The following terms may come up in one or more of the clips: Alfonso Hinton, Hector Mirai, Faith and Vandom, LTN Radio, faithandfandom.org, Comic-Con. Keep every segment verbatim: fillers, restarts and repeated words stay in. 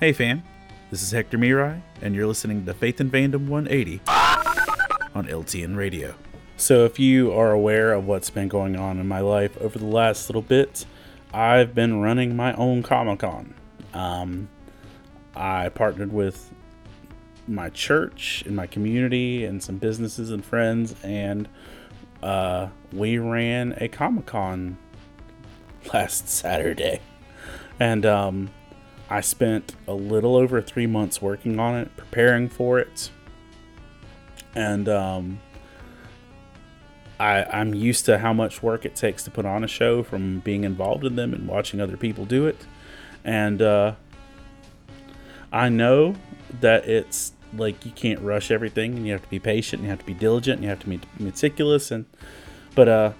Hey fam, this is Hector Mirai, and you're listening to Faith and Vandom one eighty on L T N Radio. So if you are aware of what's been going on in my life over the last little bit, I've been running my own Comic-Con. Um, I partnered with my church and my community and some businesses and friends, and uh, we ran a Comic-Con last Saturday. And, um... I spent a little over three months working on it, preparing for it, and um, I, I'm used to how much work it takes to put on a show from being involved in them and watching other people do it, and uh, I know that it's like you can't rush everything, and you have to be patient, and you have to be diligent, and you have to be meticulous, and but uh,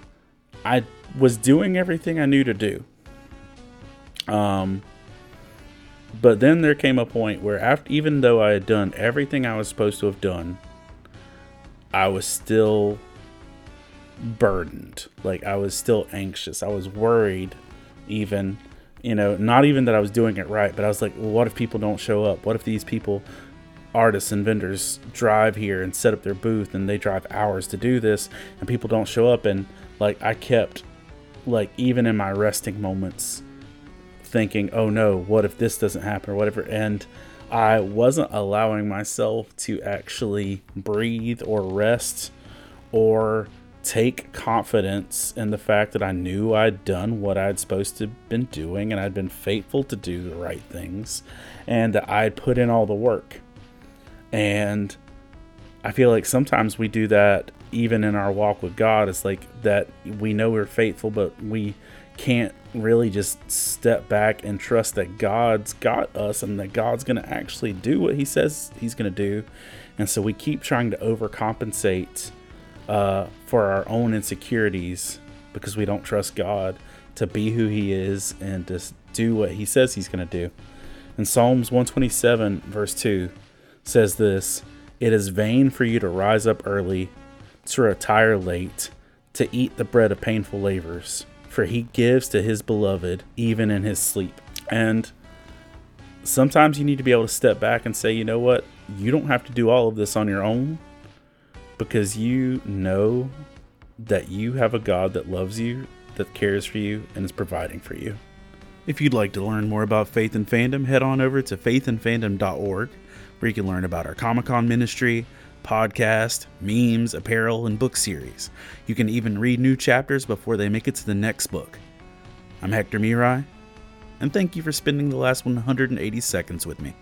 I was doing everything I knew to do. Um... But then there came a point where after, even though I had done everything I was supposed to have done, I was still burdened. Like, I was still anxious. I was worried even, you know, not even that I was doing it right, but I was like, well, what if people don't show up? What if these people, artists and vendors, drive here and set up their booth and they drive hours to do this and people don't show up? And like, I kept, like, even in my resting moments, thinking, oh no, what if this doesn't happen or whatever, and I wasn't allowing myself to actually breathe or rest or take confidence in the fact that I knew I'd done what I'd supposed to have been doing, and I'd been faithful to do the right things, and that I'd put in all the work. And I feel like sometimes we do that even in our walk with God. It's like that we know we're faithful, but we can't really just step back and trust that God's got us and that God's going to actually do what he says he's going to do. And so we keep trying to overcompensate uh, for our own insecurities because we don't trust God to be who he is and to do what he says he's going to do. And Psalms one twenty-seven verse two says this: "It is vain for you to rise up early, to retire late, to eat the bread of painful labors. For he gives to his beloved even in his sleep." And sometimes you need to be able to step back and say, you know what? You don't have to do all of this on your own, because you know that you have a God that loves you, that cares for you, and is providing for you. If you'd like to learn more about Faith and Fandom, head on over to faith and fandom dot org, where you can learn about our Comic-Con ministry, podcast, memes, apparel, and book series. You can even read new chapters before they make it to the next book. I'm Hector Mirai, and thank you for spending the last one hundred eighty seconds with me.